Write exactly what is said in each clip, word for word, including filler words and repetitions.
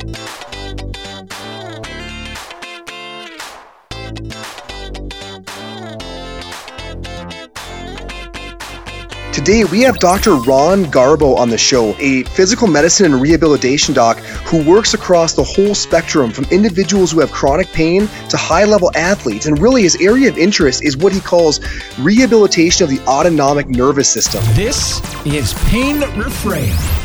Today, we have Doctor Ron Gharbo on the show, a physical medicine and rehabilitation doc who works across the whole spectrum from individuals who have chronic pain to high-level athletes. And really, his area of interest is what he calls rehabilitation of the autonomic nervous system. This is Pain Reframed.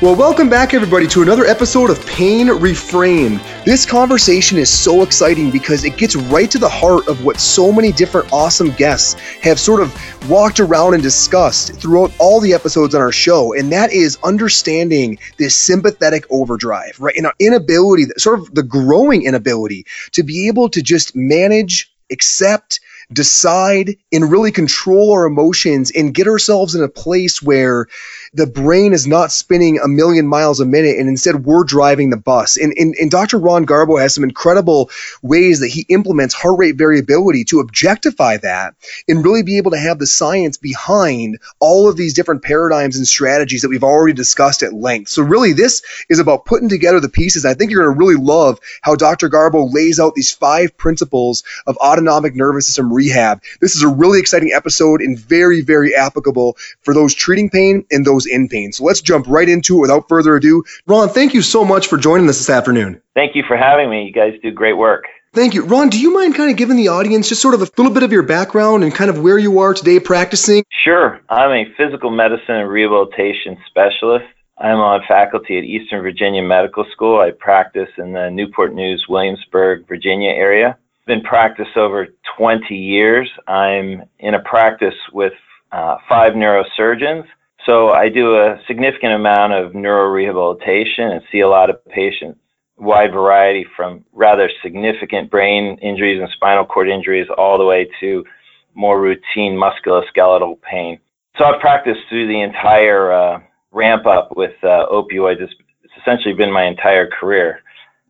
Well, welcome back, everybody, to another episode of Pain Reframed. This conversation is so exciting because it gets right to the heart of what so many different awesome guests have sort of walked around and discussed throughout all the episodes on our show, and that is understanding this sympathetic overdrive, right? And our inability, sort of the growing inability to be able to just manage, accept, decide, and really control our emotions and get ourselves in a place where the brain is not spinning a million miles a minute and instead we're driving the bus. And, and, and Doctor Ron Gharbo has some incredible ways that he implements heart rate variability to objectify that and really be able to have the science behind all of these different paradigms and strategies that we've already discussed at length. So really this is about putting together the pieces. I think you're going to really love how Doctor Gharbo lays out these five principles of autonomic nervous system rehab. This is a really exciting episode and very, very applicable for those treating pain and those in pain. So let's jump right into it without further ado. Ron, thank you so much for joining us this afternoon. Thank you for having me. You guys do great work. Thank you. Ron, do you mind kind of giving the audience just sort of a little bit of your background and kind of where you are today practicing? Sure. I'm a physical medicine and rehabilitation specialist. I'm on faculty at Eastern Virginia Medical School. I practice in the Newport News, Williamsburg, Virginia area. I've been practice over twenty years. I'm in a practice with uh, five neurosurgeons. So I do a significant amount of neurorehabilitation and see a lot of patients, wide variety from rather significant brain injuries and spinal cord injuries all the way to more routine musculoskeletal pain. So I've practiced through the entire uh, ramp up with uh, opioids. It's essentially been my entire career.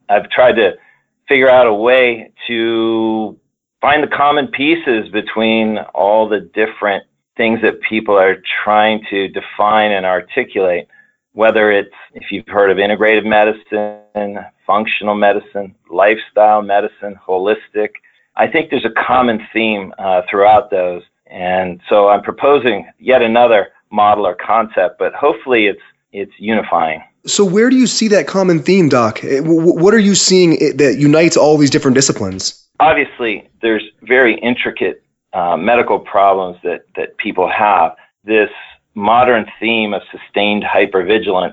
I've tried to figure out a way to find the common pieces between all the different things that people are trying to define and articulate, whether it's, if you've heard of integrative medicine, functional medicine, lifestyle medicine, holistic. I think there's a common theme uh, throughout those. And so I'm proposing yet another model or concept, but hopefully it's it's unifying. So where do you see that common theme, Doc? What are you seeing that unites all these different disciplines? Obviously, there's very intricate Uh, medical problems that, that people have, this modern theme of sustained hypervigilance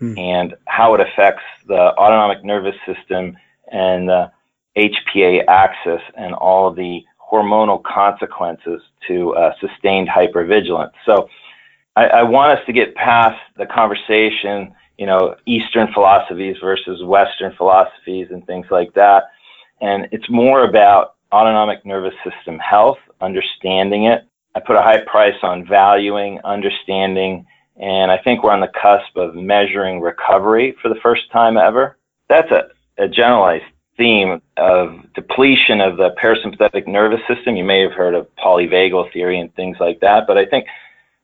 mm. and how it affects the autonomic nervous system and the H P A axis and all the hormonal consequences to uh, sustained hypervigilance. So I, I want us to get past the conversation, you know, Eastern philosophies versus Western philosophies and things like that. And it's more about autonomic nervous system health, understanding it. I put a high price on valuing, understanding, and I think we're on the cusp of measuring recovery for the first time ever. That's a, a generalized theme of depletion of the parasympathetic nervous system. You may have heard of polyvagal theory and things like that, but I think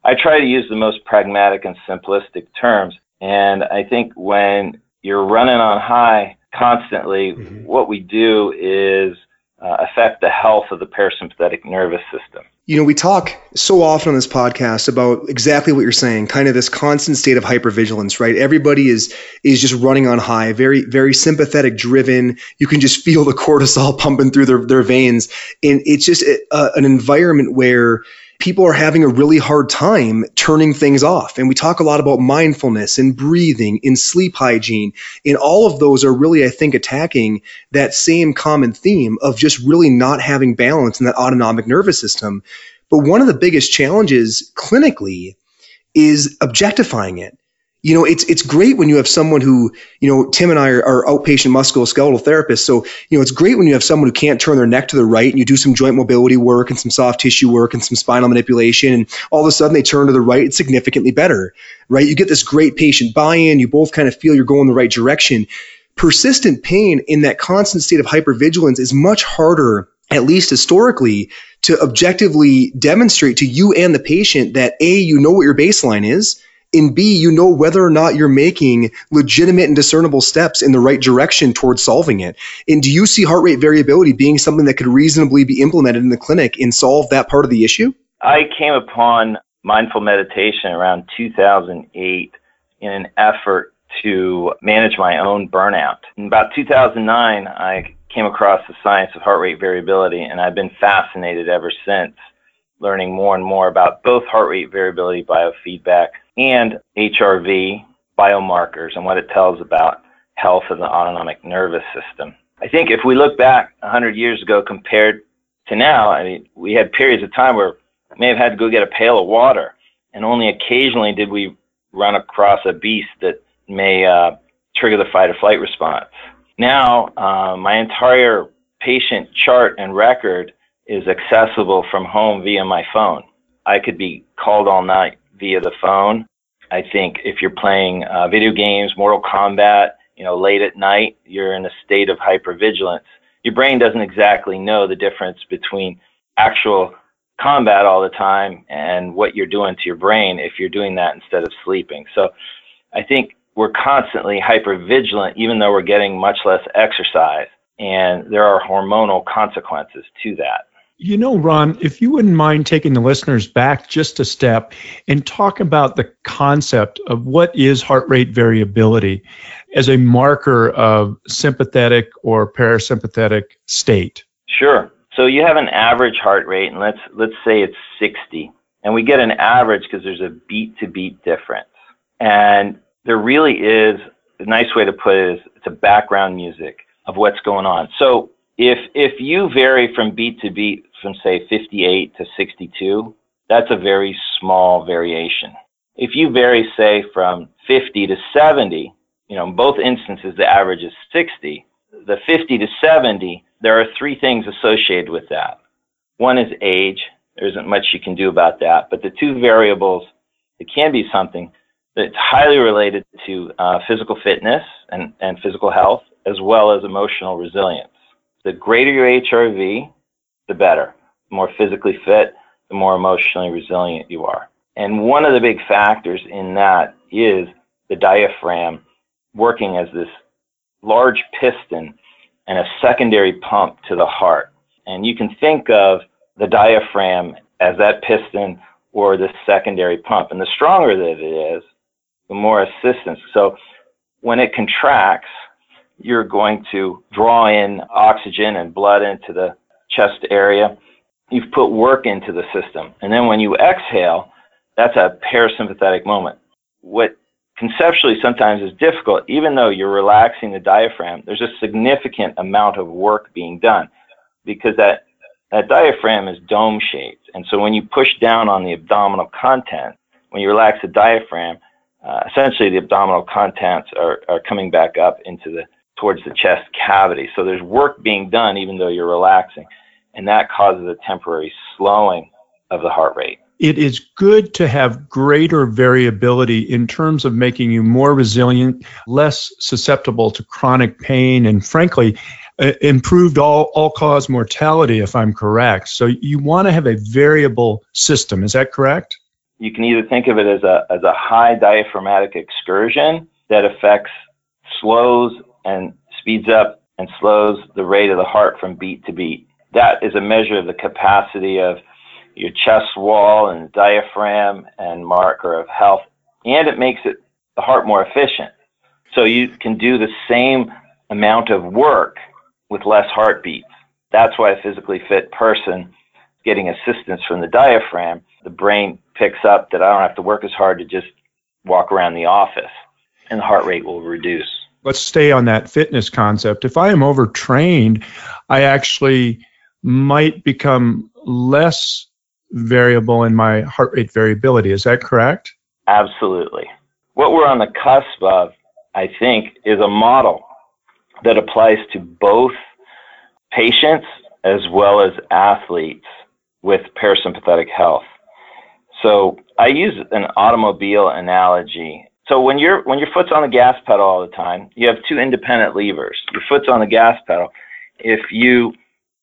I try to use the most pragmatic and simplistic terms. And I think when you're running on high constantly, mm-hmm. what we do is Uh, affect the health of the parasympathetic nervous system. You know, we talk so often on this podcast about exactly what you're saying, kind of this constant state of hypervigilance, right? Everybody is is just running on high, very, very sympathetic driven. You can just feel the cortisol pumping through their, their veins. And it's just a, a, an environment where people are having a really hard time turning things off. And we talk a lot about mindfulness and breathing and sleep hygiene. And all of those are really, I think, attacking that same common theme of just really not having balance in that autonomic nervous system. But one of the biggest challenges clinically is objectifying it. You know, it's it's great when you have someone who, you know, Tim and I are, are outpatient musculoskeletal therapists. So, you know, it's great when you have someone who can't turn their neck to the right and you do some joint mobility work and some soft tissue work and some spinal manipulation. And all of a sudden they turn to the right. It's significantly better, right? You get this great patient buy-in. You both kind of feel you're going the right direction. Persistent pain in that constant state of hypervigilance is much harder, at least historically, to objectively demonstrate to you and the patient that, A, you know what your baseline is, and B, you know whether or not you're making legitimate and discernible steps in the right direction towards solving it. And do you see heart rate variability being something that could reasonably be implemented in the clinic and solve that part of the issue? I came upon mindful meditation around two thousand eight in an effort to manage my own burnout. In about two thousand nine, I came across the science of heart rate variability, and I've been fascinated ever since, learning more and more about both heart rate variability, biofeedback, and H R V biomarkers and what it tells about health of the autonomic nervous system. I think if we look back one hundred years ago compared to now, I mean, we had periods of time where I may have had to go get a pail of water, and only occasionally did we run across a beast that may uh, trigger the fight or flight response. Now, uh, my entire patient chart and record is accessible from home via my phone. I could be called all night via the phone. I think if you're playing uh, video games, Mortal Kombat, you know, late at night, you're in a state of hypervigilance. Your brain doesn't exactly know the difference between actual combat all the time and what you're doing to your brain if you're doing that instead of sleeping. So I think we're constantly hypervigilant, even though we're getting much less exercise, and there are hormonal consequences to that. You know, Ron, if you wouldn't mind taking the listeners back just a step and talk about the concept of what is heart rate variability as a marker of sympathetic or parasympathetic state. Sure. So you have an average heart rate, and let's let's say it's sixty. And we get an average because there's a beat-to-beat difference. And there really is, a nice way to put it is, it's a background music of what's going on. So if if you vary from beat to beat from, say, fifty-eight to sixty-two, that's a very small variation. If you vary, say, from fifty to seventy, you know, in both instances, the average is sixty. The fifty to seventy, there are three things associated with that. One is age. There isn't much you can do about that. But the two variables, it can be something that's highly related to uh, physical fitness and, and physical health, as well as emotional resilience. The greater your H R V, the better. The more physically fit, the more emotionally resilient you are. And one of the big factors in that is the diaphragm working as this large piston and a secondary pump to the heart. And you can think of the diaphragm as that piston or the secondary pump. And the stronger that it is, the more assistance. So when it contracts, you're going to draw in oxygen and blood into the chest area. You've put work into the system. And then when you exhale, that's a parasympathetic moment. What conceptually sometimes is difficult, even though you're relaxing the diaphragm, there's a significant amount of work being done because that, that diaphragm is dome-shaped. And so when you push down on the abdominal content, when you relax the diaphragm, uh, essentially the abdominal contents are, are coming back up into the towards the chest cavity. So there's work being done even though you're relaxing, and that causes a temporary slowing of the heart rate. It is good to have greater variability in terms of making you more resilient, less susceptible to chronic pain, and frankly, uh, improved all, all-cause mortality, if I'm correct. So you want to have a variable system. Is that correct? You can either think of it as a, as a high diaphragmatic excursion that affects, slows, and speeds up and slows the rate of the heart from beat to beat. That is a measure of the capacity of your chest wall and diaphragm and marker of health, and it makes it the heart more efficient. So you can do the same amount of work with less heartbeats. That's why a physically fit person getting assistance from the diaphragm, the brain picks up that I don't have to work as hard to just walk around the office, and the heart rate will reduce. Let's stay on that fitness concept. If I am overtrained, I actually might become less variable in my heart rate variability. Is that correct? Absolutely. What we're on the cusp of, I think, is a model that applies to both patients as well as athletes with parasympathetic health. So I use an automobile analogy. So when you're, when your foot's on the gas pedal all the time, you have two independent levers. Your foot's on the gas pedal. If you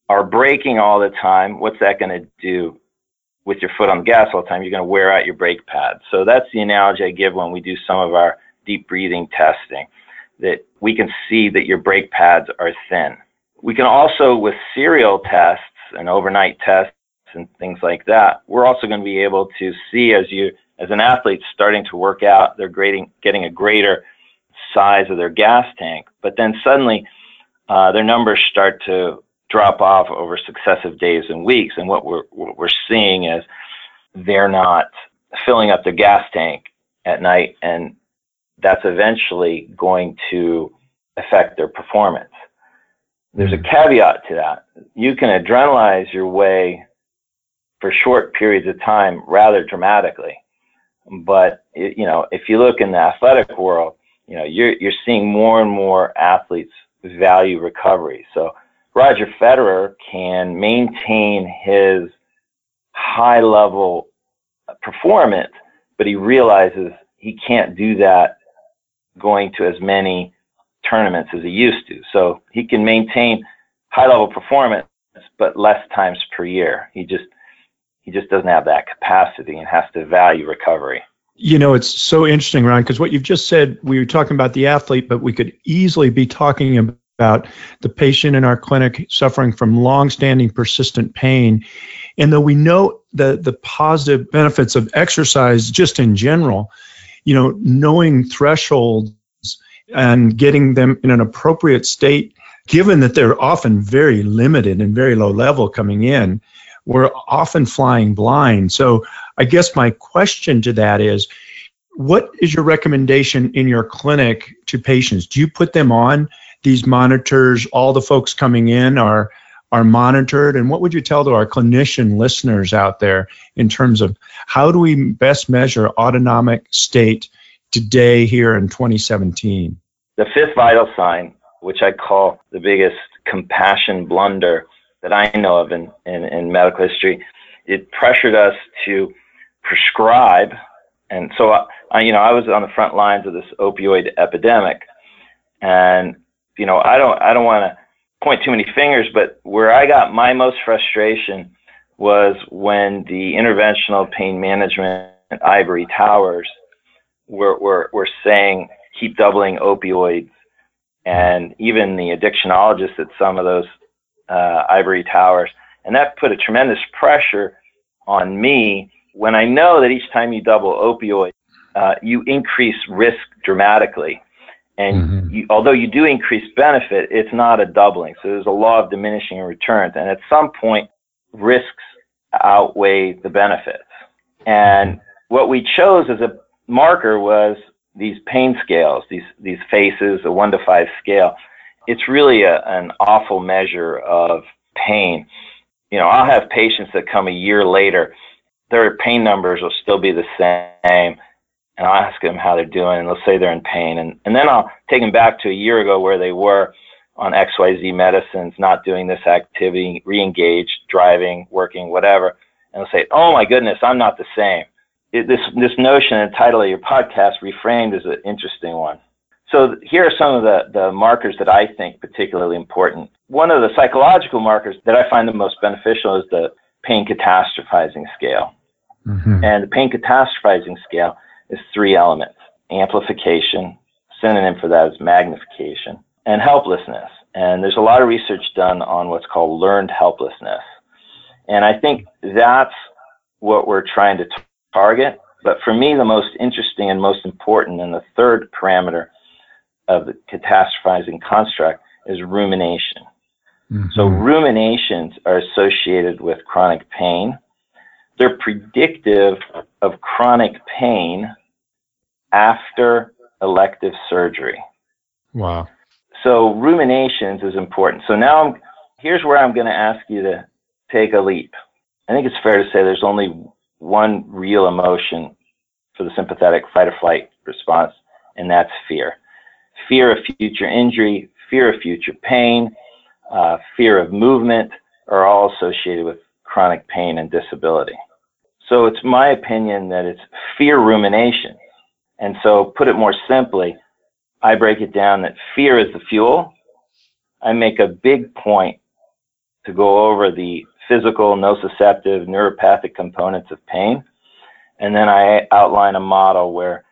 are braking all the time, what's that going to do? with your foot on the gas all the time, you're going to wear out your brake pad. So that's the analogy I give when we do some of our deep breathing testing, that we can see that your brake pads are thin. We can also, with serial tests and overnight tests and things like that, we're also going to be able to see as you, as an athlete starting to work out, they're grading, getting a greater size of their gas tank, but then suddenly uh, their numbers start to drop off over successive days and weeks. And what we're, what we're seeing is they're not filling up their gas tank at night, and that's eventually going to affect their performance. There's a caveat to that. You can adrenalize your way for short periods of time rather dramatically. But, it, you know, if you look in the athletic world, you know, you're, you're seeing more and more athletes value recovery. So Roger Federer can maintain his high level performance, but he realizes he can't do that going to as many tournaments as he used to. So he can maintain high level performance, but less times per year. He just, he just doesn't have that capacity and has to value recovery. You know, it's so interesting, Ron, because what you've just said, we were talking about the athlete, but we could easily be talking about the patient in our clinic suffering from long-standing persistent pain. And though we know the, the positive benefits of exercise just in general, you know, knowing thresholds and getting them in an appropriate state, given that they're often very limited and very low level coming in, we're often flying blind. So I guess my question to that is, what is your recommendation in your clinic to patients? Do you put them on these monitors? All the folks coming in are are monitored? And what would you tell to our clinician listeners out there in terms of how do we best measure autonomic state today here in twenty seventeen? The fifth vital sign, which I call the biggest compassion blunder that I know of in, in, in medical history, it pressured us to prescribe. And so, I, you know, I was on the front lines of this opioid epidemic, and, you know, I don't, I don't want to point too many fingers, but where I got my most frustration was when the interventional pain management ivory towers were, were, were saying, keep doubling opioids. And even the addictionologists at some of those Uh, ivory towers. And that put a tremendous pressure on me when I know that each time you double opioid, uh, you increase risk dramatically. And mm-hmm. you, although you do increase benefit, it's not a doubling. So there's a law of diminishing returns. And at some point, risks outweigh the benefits. And what we chose as a marker was these pain scales, these, these faces, a one to five scale. It's really a, an awful measure of pain. You know, I'll have patients that come a year later, their pain numbers will still be the same, and I'll ask them how they're doing, and they'll say they're in pain. And, and then I'll take them back to a year ago where they were on X Y Z medicines, not doing this activity, re-engaged, driving, working, whatever. And they'll say, oh my goodness, I'm not the same. It, this, this notion and title of your podcast, Reframed, is an interesting one. So here are some of the, the markers that I think particularly important. One of the psychological markers that I find the most beneficial is the pain catastrophizing scale. Mm-hmm. And the pain catastrophizing scale is three elements: amplification, synonym for that is magnification, and helplessness. And there's a lot of research done on what's called learned helplessness. And I think that's what we're trying to t- target. But for me, the most interesting and most important, and the third parameter of the catastrophizing construct, is rumination. Mm-hmm. So ruminations are associated with chronic pain. They're predictive of chronic pain after elective surgery. Wow. So ruminations is important. So now I'm, here's where I'm going to ask you to take a leap. I think it's fair to say there's only one real emotion for the sympathetic fight or flight response, and that's fear. Fear of future injury, fear of future pain, uh, fear of movement are all associated with chronic pain and disability. So it's my opinion that it's fear rumination. And so, put it more simply, I break it down that fear is the fuel. I make a big point to go over the physical, nociceptive, neuropathic components of pain. And then I outline a model where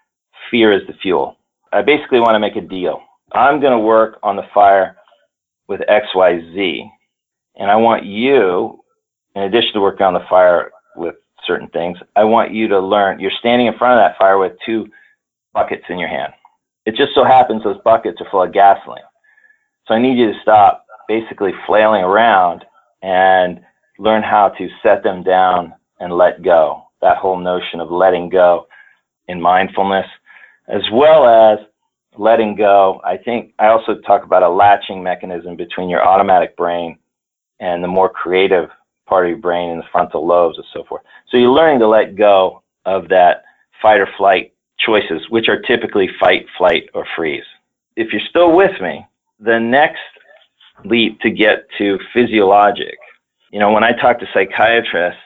fear is the fuel. I basically want to make a deal. I'm going to work on the fire with X Y Z, and I want you, in addition to working on the fire with certain things, I want you to learn. You're standing in front of that fire with two buckets in your hand. It just so happens those buckets are full of gasoline. So I need you to stop basically flailing around and learn how to set them down and let go. That whole notion of letting go in mindfulness, as well as letting go. I think I also talk about a latching mechanism between your automatic brain and the more creative part of your brain and the frontal lobes and so forth. So you're learning to let go of that fight or flight choices, which are typically fight, flight, or freeze. If you're still with me, the next leap to get to physiologic. You know, when I talk to psychiatrists,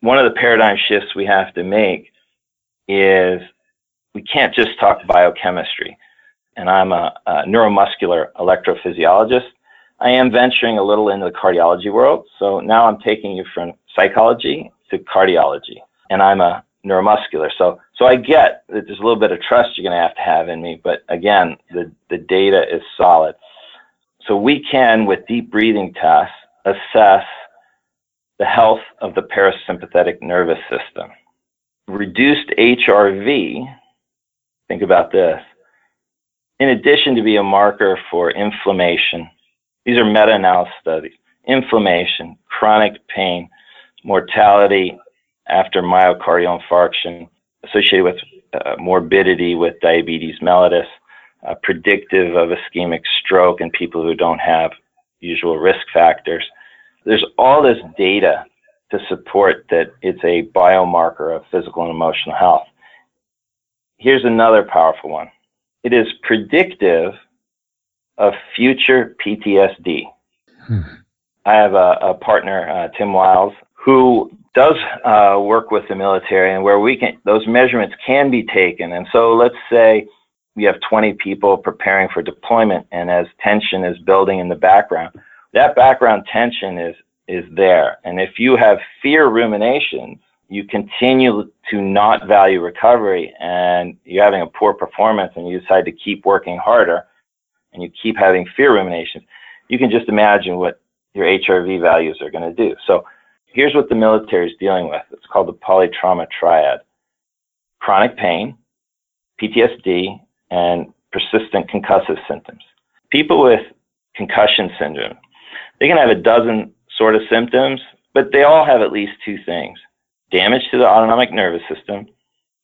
one of the paradigm shifts we have to make is we can't just talk biochemistry. And I'm a, a neuromuscular electrophysiologist. I am venturing a little into the cardiology world. So now I'm taking you from psychology to cardiology. And I'm a neuromuscular. So so I get that there's a little bit of trust you're going to have to have in me. But again, the, the data is solid. So we can, with deep breathing tests, assess the health of the parasympathetic nervous system. Reduced H R V, think about this, in addition to be a marker for inflammation, these are meta-analysis studies, inflammation, chronic pain, mortality after myocardial infarction, associated with uh, morbidity with diabetes mellitus, uh, predictive of ischemic stroke in people who don't have usual risk factors. There's all this data to support that it's a biomarker of physical and emotional health. Here's another powerful one. It is predictive of future P T S D. Hmm. I have a, a partner, uh, Tim Wiles, who does uh, work with the military, and where we can, those measurements can be taken. And so let's say we have twenty people preparing for deployment, and as tension is building in the background, that background tension is is there. And if you have fear ruminations, you continue to not value recovery, and you're having a poor performance, and you decide to keep working harder, and you keep having fear ruminations, you can just imagine what your H R V values are going to do. So here's what the military is dealing with. It's called the polytrauma triad. Chronic pain, P T S D, and persistent concussive symptoms. People with concussion syndrome, they can have a dozen sort of symptoms, but they all have at least two things: damage to the autonomic nervous system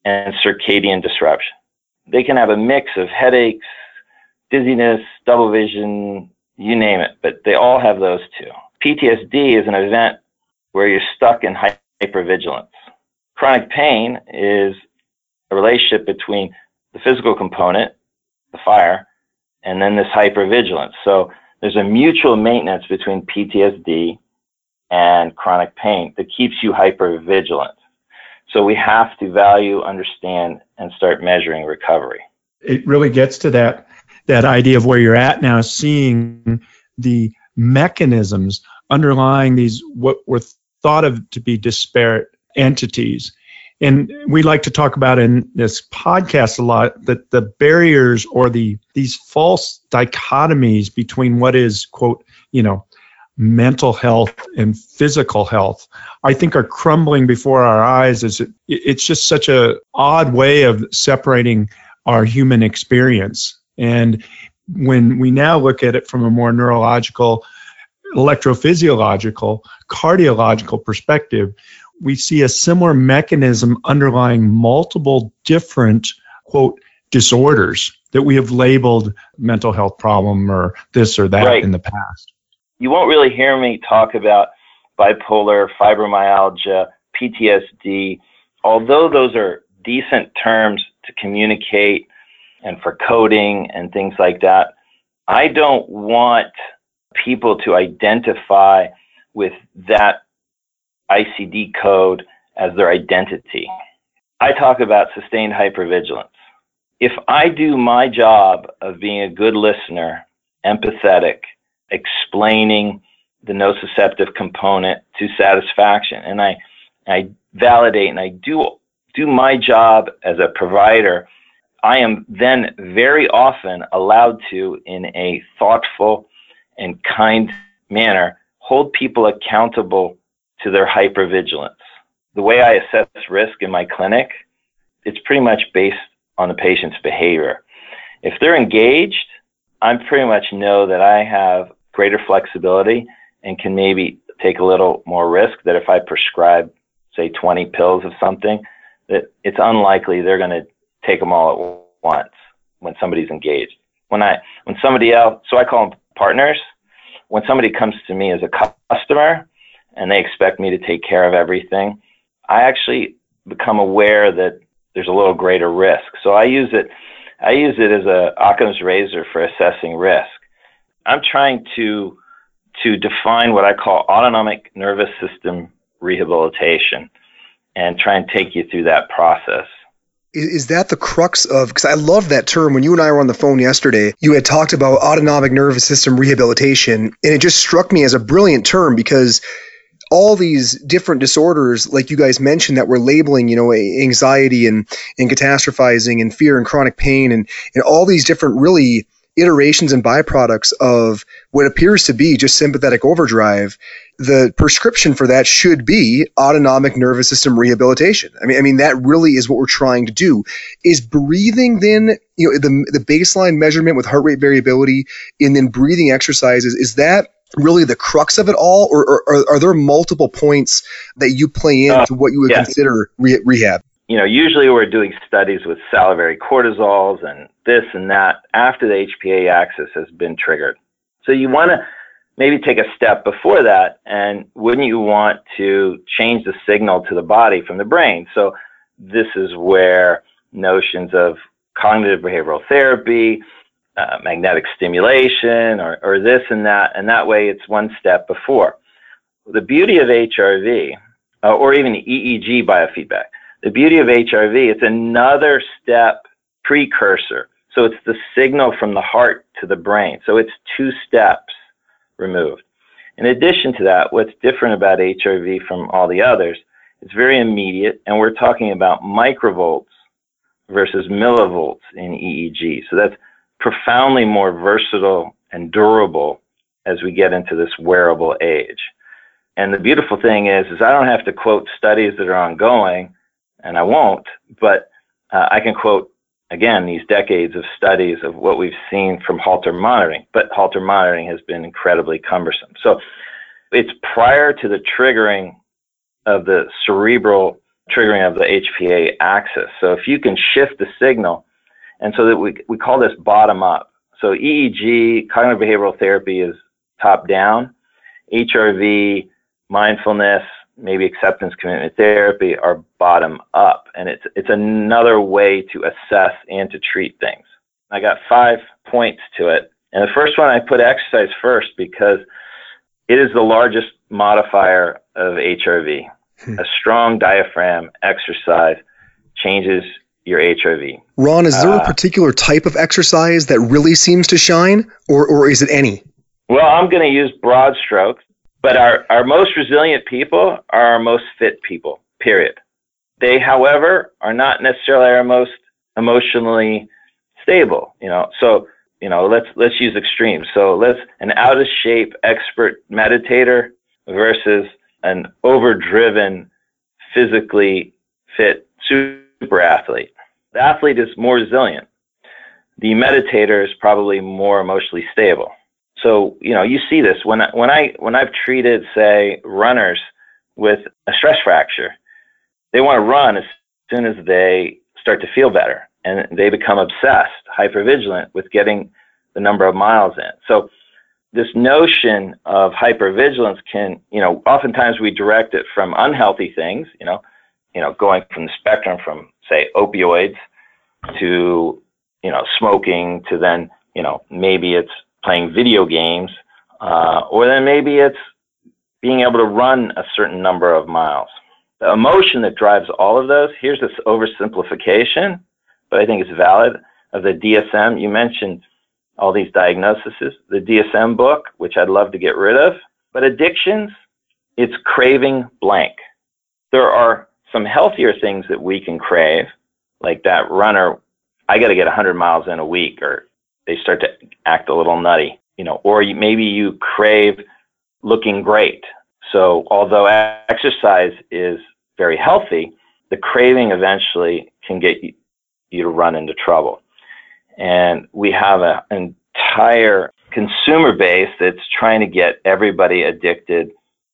and circadian disruption. They can have a mix of headaches, dizziness, double vision, you name it, but they all have those two. P T S D is an event where you're stuck in hypervigilance. Chronic pain is a relationship between the physical component, the fire, and then this hypervigilance. So there's a mutual maintenance between P T S D and chronic pain that keeps you hypervigilant. So we have to value, understand, and start measuring recovery. It really gets to that, that idea of where you're at now, seeing the mechanisms underlying these what were thought of to be disparate entities. And we like to talk about in this podcast a lot that the barriers or the these false dichotomies between what is, quote, you know, mental health and physical health, I think are crumbling before our eyes. It's, it's just such a odd way of separating our human experience. And when we now look at it from a more neurological, electrophysiological, cardiological perspective, we see a similar mechanism underlying multiple different, quote, disorders that we have labeled mental health problem or this or that right. in the past. You won't really hear me talk about bipolar, fibromyalgia, P T S D, although those are decent terms to communicate and for coding and things like that. I don't want people to identify with that I C D code as their identity. I talk about sustained hypervigilance. If I do my job of being a good listener, empathetic, explaining, the nociceptive component to satisfaction. And I, I validate and I do, do my job as a provider. I am then very often allowed to, in a thoughtful and kind manner, hold people accountable to their hypervigilance. The way I assess risk in my clinic, it's pretty much based on the patient's behavior. If they're engaged, I pretty much know that I have greater flexibility and can maybe take a little more risk, that if I prescribe, say, twenty pills of something, that it's unlikely they're going to take them all at once when somebody's engaged. When I, when somebody else, so I call them partners. When somebody comes to me as a customer and they expect me to take care of everything, I actually become aware that there's a little greater risk. So I use it, I use it as a Occam's razor for assessing risk. I'm trying to, to define what I call autonomic nervous system rehabilitation and try and take you through that process. Is that the crux of, because I love that term. When you and I were on the phone yesterday, you had talked about autonomic nervous system rehabilitation, and it just struck me as a brilliant term, because all these different disorders, like you guys mentioned, that we're labeling, you know, anxiety and, and catastrophizing and fear and chronic pain and, and all these different really iterations and byproducts of what appears to be just sympathetic overdrive, the prescription for that should be autonomic nervous system rehabilitation. I mean, I mean that really is what we're trying to do. Is breathing then, you know, the the baseline measurement with heart rate variability and then breathing exercises, is that really the crux of it all, or, or, or are there multiple points that you play into uh, what you would yeah. consider re- rehab? You know, usually we're doing studies with salivary cortisols and this and that after the H P A axis has been triggered. So you want to maybe take a step before that, and wouldn't you want to change the signal to the body from the brain? So this is where notions of cognitive behavioral therapy, uh, magnetic stimulation, or, or this and that, and that way it's one step before. The beauty of H R V, uh, or even E E G biofeedback, the beauty of H R V, it's another step precursor. So it's the signal from the heart to the brain. So it's two steps removed. In addition to that, what's different about H R V from all the others, it's very immediate, and we're talking about microvolts versus millivolts in E E G. So that's profoundly more versatile and durable as we get into this wearable age. And the beautiful thing is, is I don't have to quote studies that are ongoing, and I won't, but uh, I can quote, again, these decades of studies of what we've seen from halter monitoring, but halter monitoring has been incredibly cumbersome. So it's prior to the triggering of the cerebral triggering of the H P A axis. So if you can shift the signal, and so that we, we call this bottom up. So E E G, cognitive behavioral therapy, is top down. H R V, mindfulness, maybe acceptance commitment therapy, are bottom up. And it's it's another way to assess and to treat things. I got five points to it. And the first one, I put exercise first because it is the largest modifier of H R V. Hmm. A strong diaphragm exercise changes your H R V. Ron, is there uh, a particular type of exercise that really seems to shine, or, or is it any? Well, I'm going to use broad strokes. But our, our most resilient people are our most fit people, period. They, however, are not necessarily our most emotionally stable, you know. So, you know, let's let's use extremes. So let's an out of shape expert meditator versus an overdriven, physically fit super athlete. The athlete is more resilient. The meditator is probably more emotionally stable. So, you know, you see this when I, when I, when I've treated, say, runners with a stress fracture, they want to run as soon as they start to feel better, and they become obsessed, hypervigilant with getting the number of miles in. So this notion of hypervigilance can, you know, oftentimes we direct it from unhealthy things, you know, you know, going from the spectrum from, say, opioids to, you know, smoking to then, you know, maybe it's playing video games, uh, or then maybe it's being able to run a certain number of miles. The emotion that drives all of those, here's this oversimplification, but I think it's valid, of the D S M. You mentioned all these diagnoses, the D S M book, which I'd love to get rid of, But addictions, it's craving blank. There are some healthier things that we can crave, like that runner, I got to get one hundred miles in a week, or they start to act a little nutty, you know, or you, maybe you crave looking great. So although exercise is very healthy, the craving eventually can get you, you to run into trouble. And we have a, an entire consumer base that's trying to get everybody addicted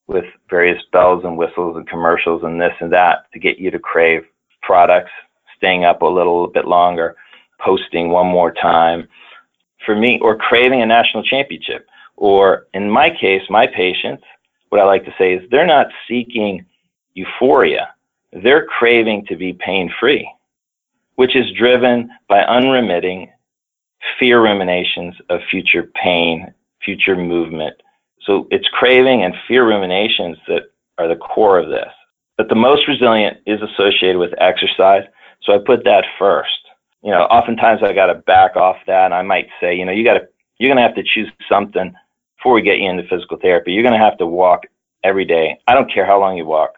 with various bells and whistles and commercials and this and that to get you to crave products, staying up a little bit longer, posting one more time for me, or craving a national championship. Or in my case, my patients, what I like to say is they're not seeking euphoria. They're craving to be pain-free, which is driven by unremitting fear ruminations of future pain, future movement. So it's craving and fear ruminations that are the core of this. But the most resilient is associated with exercise, so I put that first. You know, oftentimes I got to back off that, and I might say, you know, you got to, you're going to have to choose something before we get you into physical therapy. You're going to have to walk every day. I don't care how long you walk.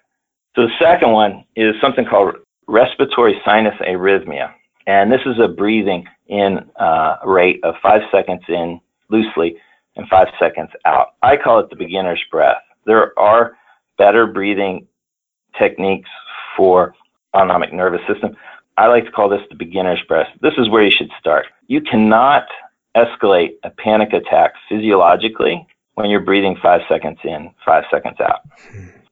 So the second one is something called respiratory sinus arrhythmia. And this is a breathing in uh, rate of five seconds in loosely and five seconds out. I call it the beginner's breath. There are better breathing techniques for autonomic nervous system. I like to call this the beginner's breath. This is where you should start. You cannot escalate a panic attack physiologically when you're breathing five seconds in, five seconds out.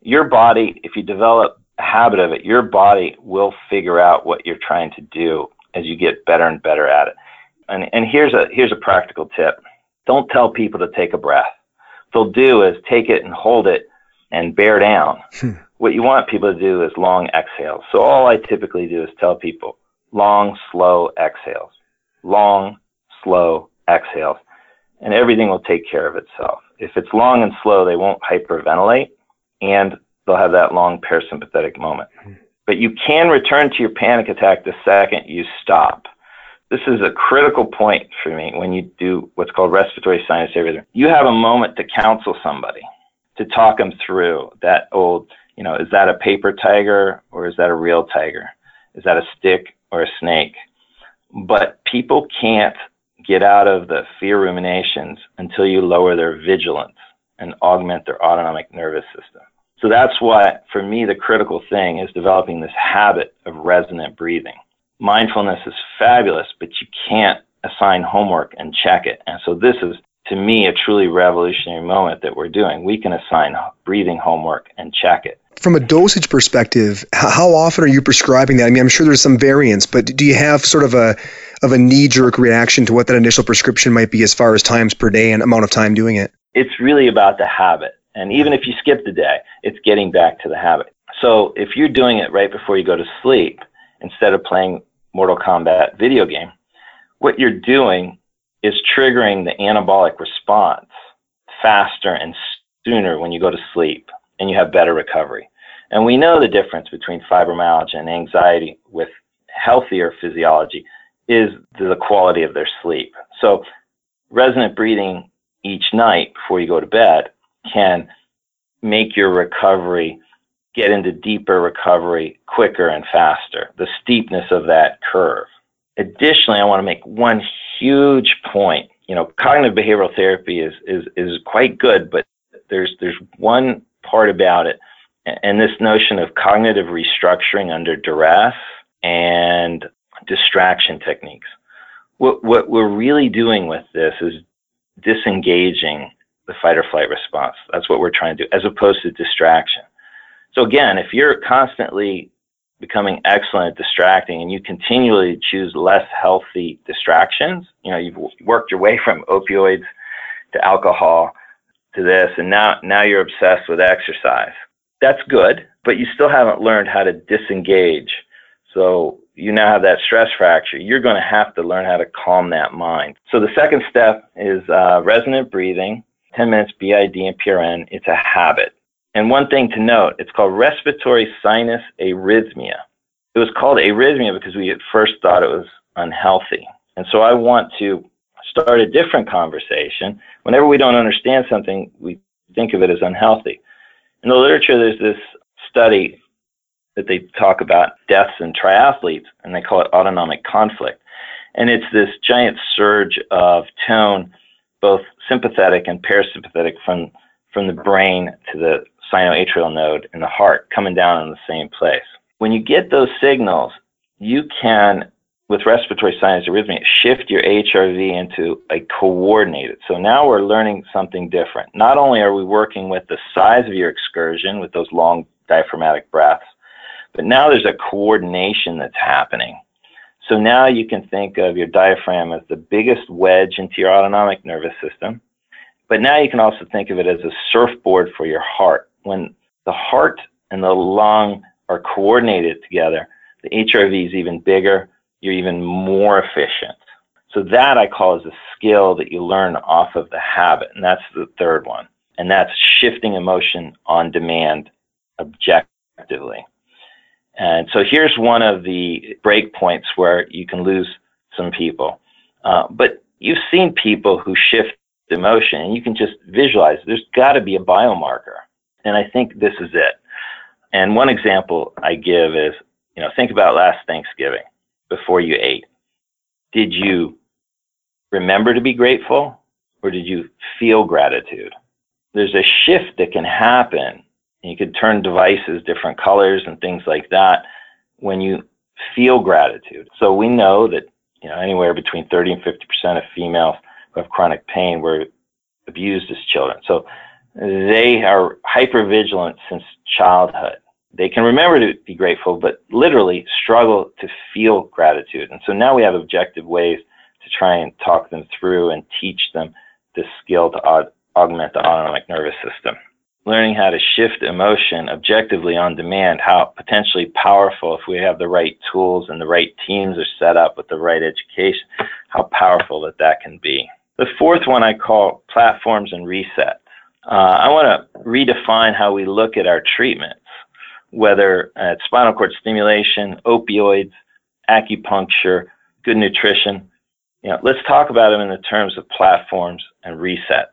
Your body, if you develop a habit of it, your body will figure out what you're trying to do as you get better and better at it. And and here's a here's a practical tip. Don't tell people to take a breath. What they'll do is take it and hold it and bear down. What you want people to do is long exhales. So all I typically do is tell people long, slow exhales, long, slow exhales, and everything will take care of itself. If it's long and slow, they won't hyperventilate, and they'll have that long parasympathetic moment. But you can return to your panic attack the second you stop. This is a critical point for me when you do what's called respiratory sinus arrhythmia. You have a moment to counsel somebody, to talk them through that old, you know, is that a paper tiger or is that a real tiger? Is that a stick or a snake? But people can't get out of the fear ruminations until you lower their vigilance and augment their autonomic nervous system. So that's why, for me, the critical thing is developing this habit of resonant breathing. Mindfulness is fabulous, but you can't assign homework and check it. And so this is, to me, a truly revolutionary moment that we're doing. We can assign breathing homework and check it. From a dosage perspective, how often are you prescribing that? I mean, I'm sure there's some variance, but do you have sort of a of a knee-jerk reaction to what that initial prescription might be as far as times per day and amount of time doing it? It's really about the habit. And even if you skip the day, it's getting back to the habit. So if you're doing it right before you go to sleep, instead of playing Mortal Kombat video game, what you're doing is triggering the anabolic response faster and sooner when you go to sleep, and you have better recovery. And we know the difference between fibromyalgia and anxiety with healthier physiology is the quality of their sleep. So resonant breathing each night before you go to bed can make your recovery, get into deeper recovery quicker and faster, the steepness of that curve. Additionally, I want to make one huge point. You know, cognitive behavioral therapy is is is quite good, but there's there's one part about it, and this notion of cognitive restructuring under duress and distraction techniques. What what we're really doing with this is disengaging the fight or flight response. That's what we're trying to do, as opposed to distraction. So again, if you're constantly becoming excellent at distracting and you continually choose less healthy distractions, you know, you've worked your way from opioids to alcohol to this, and now, now you're obsessed with exercise. That's good, but you still haven't learned how to disengage. So you now have that stress fracture. You're going to have to learn how to calm that mind. So the second step is uh, resonant breathing, ten minutes B I D and P R N. It's a habit. And one thing to note, it's called respiratory sinus arrhythmia. It was called arrhythmia because we at first thought it was unhealthy. And so I want to start a different conversation. Whenever we don't understand something, we think of it as unhealthy. In the literature, there's this study that they talk about deaths in triathletes, and they call it autonomic conflict. And it's this giant surge of tone, both sympathetic and parasympathetic, from from the brain to the sinoatrial node in the heart, coming down in the same place. When you get those signals, you can, with respiratory sinus arrhythmia, shift your H R V into a coordinated. So now we're learning something different. Not only are we working with the size of your excursion with those long diaphragmatic breaths, but now there's a coordination that's happening. So now you can think of your diaphragm as the biggest wedge into your autonomic nervous system. But now you can also think of it as a surfboard for your heart. When the heart and the lung are coordinated together, the H R V is even bigger. You're even more efficient. So that I call is a skill that you learn off of the habit. And that's the third one. And that's shifting emotion on demand objectively. And so here's one of the break points where you can lose some people. Uh, but you've seen people who shift emotion, and you can just visualize there's got to be a biomarker. And I think this is it. And one example I give is, you know, think about last Thanksgiving before you ate. Did you remember to be grateful, or did you feel gratitude? There's a shift that can happen. You could turn devices different colors and things like that when you feel gratitude. So we know that, you know, anywhere between thirty and fifty percent of females who have chronic pain were abused as children. So they are hypervigilant since childhood. They can remember to be grateful, but literally struggle to feel gratitude. And so now we have objective ways to try and talk them through and teach them this skill to aug- augment the autonomic nervous system. Learning how to shift emotion objectively on demand, how potentially powerful, if we have the right tools and the right teams are set up with the right education, how powerful that that can be. The fourth one I call platforms and resets. Uh, I want to redefine how we look at our treatments, whether it's spinal cord stimulation, opioids, acupuncture, good nutrition. You know, let's talk about them in the terms of platforms and resets.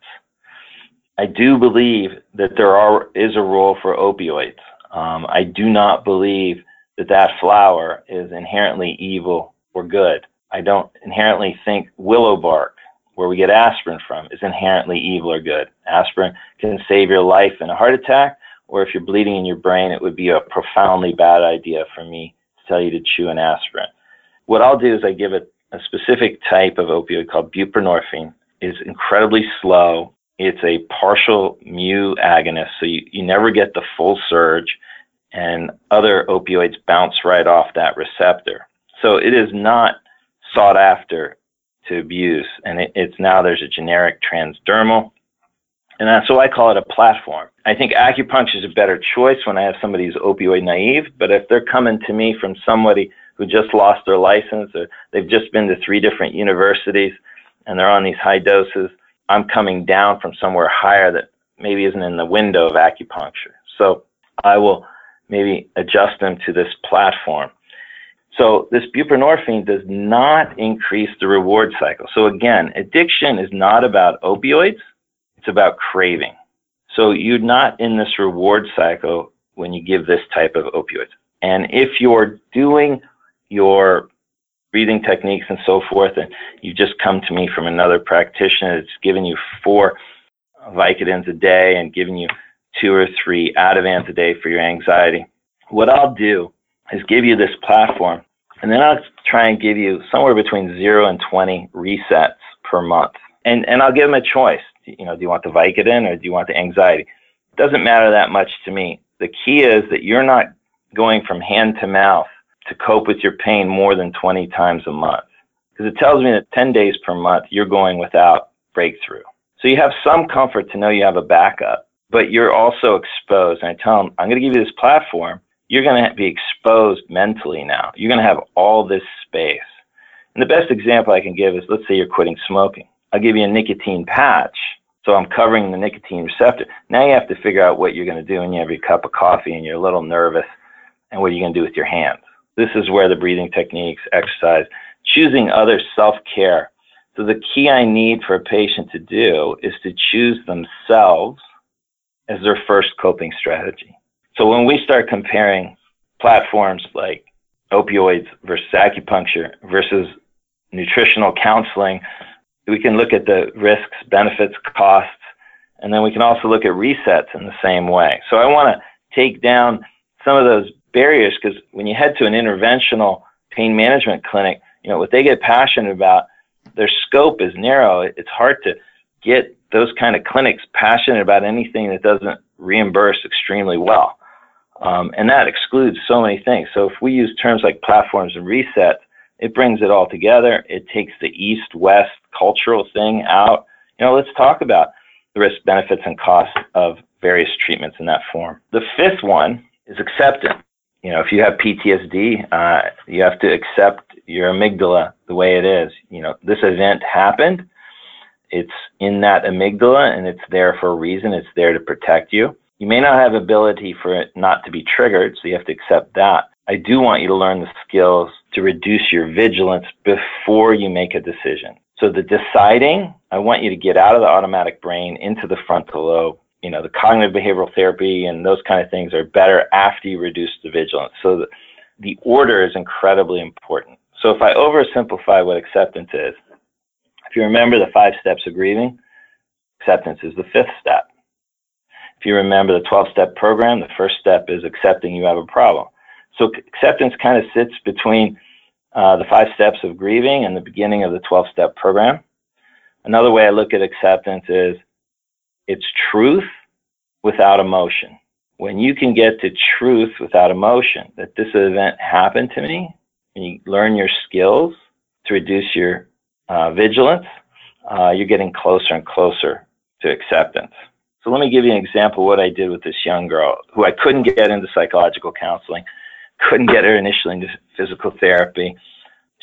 I do believe that there are, is a role for opioids. Um, I do not believe that that flower is inherently evil or good. I don't inherently think willow bark, where we get aspirin from, is inherently evil or good. Aspirin can save your life in a heart attack, or if you're bleeding in your brain, it would be a profoundly bad idea for me to tell you to chew an aspirin. What I'll do is I give a, a specific type of opioid called buprenorphine. It's incredibly slow. It's a partial mu agonist, so you, you never get the full surge, and other opioids bounce right off that receptor. So it is not sought after to abuse, and it, it's now there's a generic transdermal, and that's why I call it a platform. I think acupuncture is a better choice when I have somebody who's opioid naive, but if they're coming to me from somebody who just lost their license, or they've just been to three different universities, and they're on these high doses, I'm coming down from somewhere higher that maybe isn't in the window of acupuncture. So I will maybe adjust them to this platform. So this buprenorphine does not increase the reward cycle. So again, addiction is not about opioids. It's about craving. So you're not in this reward cycle when you give this type of opioids. And if you're doing your breathing techniques and so forth, and you just come to me from another practitioner that's giving you four Vicodins a day and giving you two or three Ativans a day for your anxiety, what I'll do is give you this platform, and then I'll try and give you somewhere between zero and twenty resets per month. And and I'll give them a choice. You know, do you want the Vicodin or do you want the anxiety? It doesn't matter that much to me. The key is that you're not going from hand to mouth to cope with your pain more than twenty times a month, because it tells me that ten days per month you're going without breakthrough. So you have some comfort to know you have a backup, but you're also exposed. And I tell them, I'm going to give you this platform. You're going to be exposed mentally now. You're going to have all this space. And the best example I can give is, let's say you're quitting smoking. I'll give you a nicotine patch, so I'm covering the nicotine receptor. Now you have to figure out what you're going to do when you have your cup of coffee and you're a little nervous, and what are you going to do with your hands? This is where the breathing techniques, exercise, choosing other self-care. So the key I need for a patient to do is to choose themselves as their first coping strategy. So when we start comparing platforms like opioids versus acupuncture versus nutritional counseling, we can look at the risks, benefits, costs, and then we can also look at resets in the same way. So I want to take down some of those barriers, because when you head to an interventional pain management clinic, you know, what they get passionate about, their scope is narrow. It's hard to get those kind of clinics passionate about anything that doesn't reimburse extremely well. Um, and that excludes so many things. So if we use terms like platforms and resets, it brings it all together. It takes the East-West cultural thing out. You know, let's talk about the risk, benefits, and costs of various treatments in that form. The fifth one is acceptance. You know, if you have P T S D, uh, you have to accept your amygdala the way it is. You know, this event happened. It's in that amygdala, and it's there for a reason. It's there to protect you. You may not have ability for it not to be triggered, so you have to accept that. I do want you to learn the skills to reduce your vigilance before you make a decision. So the deciding, I want you to get out of the automatic brain into the frontal lobe. You know, the cognitive behavioral therapy and those kind of things are better after you reduce the vigilance. So the, the order is incredibly important. So if I oversimplify what acceptance is, if you remember the five steps of grieving, acceptance is the fifth step. If you remember the twelve-step program, the first step is accepting you have a problem. So acceptance kind of sits between uh, the five steps of grieving and the beginning of the twelve-step program. Another way I look at acceptance is it's truth without emotion. When you can get to truth without emotion, that this event happened to me, and you learn your skills to reduce your uh, vigilance, uh, you're getting closer and closer to acceptance. So let me give you an example of what I did with this young girl who I couldn't get into psychological counseling, couldn't get her initially into physical therapy.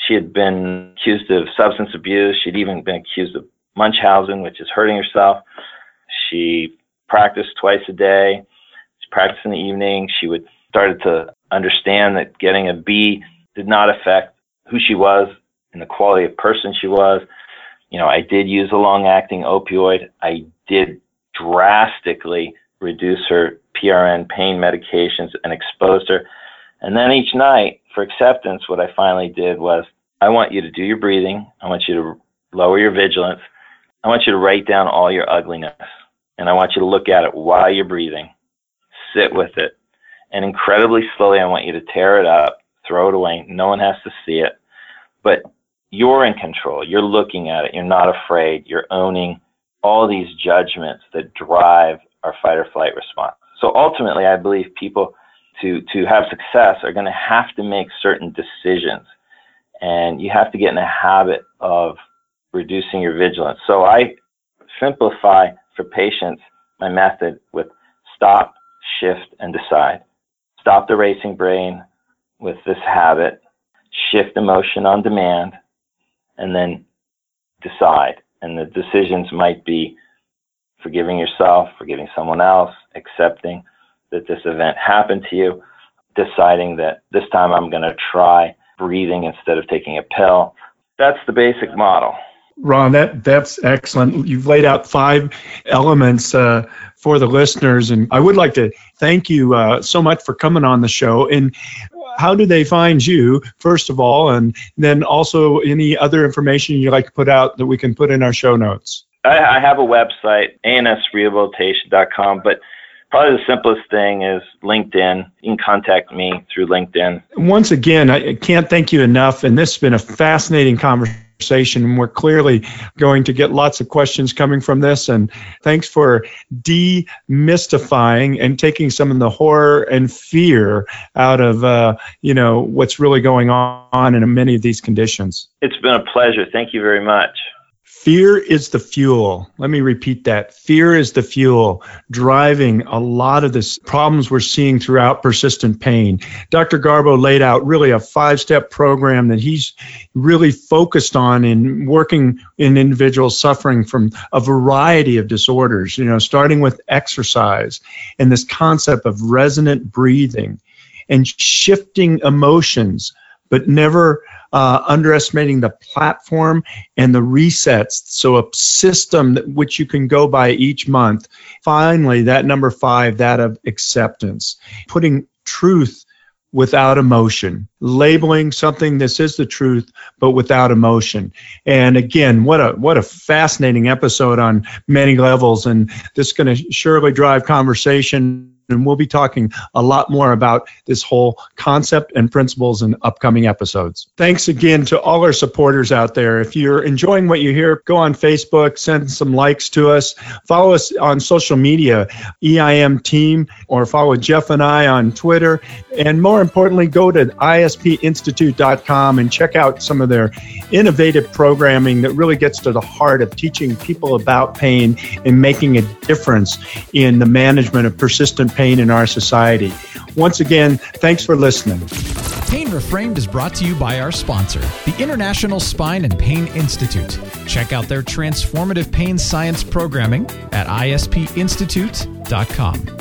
She had been accused of substance abuse. She'd even been accused of Munchausen, which is hurting herself. She practiced twice a day. She practiced in the evening. She would started to understand that getting a B did not affect who she was and the quality of person she was. You know, I did use a long-acting opioid. I did drastically reduce her P R N pain medications and exposed her. And then each night for acceptance, what I finally did was, I want you to do your breathing. I want you to lower your vigilance. I want you to write down all your ugliness. And I want you to look at it while you're breathing. Sit with it. And incredibly slowly, I want you to tear it up, throw it away. No one has to see it. But you're in control. You're looking at it. You're not afraid. You're owning all these judgments that drive our fight or flight response. So ultimately, I believe people to, to have success are going to have to make certain decisions. And you have to get in a habit of reducing your vigilance. So I simplify for patients my method with stop, shift, and decide. Stop the racing brain with this habit, shift emotion on demand, and then decide. And the decisions might be forgiving yourself, forgiving someone else, accepting that this event happened to you, deciding that this time I'm going to try breathing instead of taking a pill. That's the basic model. Ron, that, that's excellent. You've laid out five elements uh, for the listeners, and I would like to thank you uh, so much for coming on the show. And how do they find you, first of all, and then also any other information you'd like to put out that we can put in our show notes? I, I have a website, A N S rehabilitation dot com, but probably the simplest thing is LinkedIn. You can contact me through LinkedIn. Once again, I can't thank you enough, and this has been a fascinating conversation. And we're clearly going to get lots of questions coming from this. And thanks for demystifying and taking some of the horror and fear out of, uh, you know, what's really going on in many of these conditions. It's been a pleasure. Thank you very much. Fear is the fuel. Let me repeat that. Fear is the fuel driving a lot of the problems we're seeing throughout persistent pain. Doctor Gharbo laid out really a five-step program that he's really focused on in working in individuals suffering from a variety of disorders, you know, starting with exercise and this concept of resonant breathing and shifting emotions, but never uh, underestimating the platform and the resets. So a system that, which you can go by each month. Finally, that number five, that of acceptance, putting truth without emotion, labeling something this is the truth, but without emotion. And again, what a what a fascinating episode on many levels. And this is going to surely drive conversation. And we'll be talking a lot more about this whole concept and principles in upcoming episodes. Thanks again to all our supporters out there. If you're enjoying what you hear, go on Facebook, send some likes to us. Follow us on social media, eimteam, or follow Jeff and I on Twitter. And more importantly, go to I S P institute dot com and check out some of their innovative programming that really gets to the heart of teaching people about pain and making a difference in the management of persistent pain in our society. Once again, thanks for listening. Pain Reframed is brought to you by our sponsor, the International Spine and Pain Institute. Check out their transformative pain science programming at I S P institute dot com.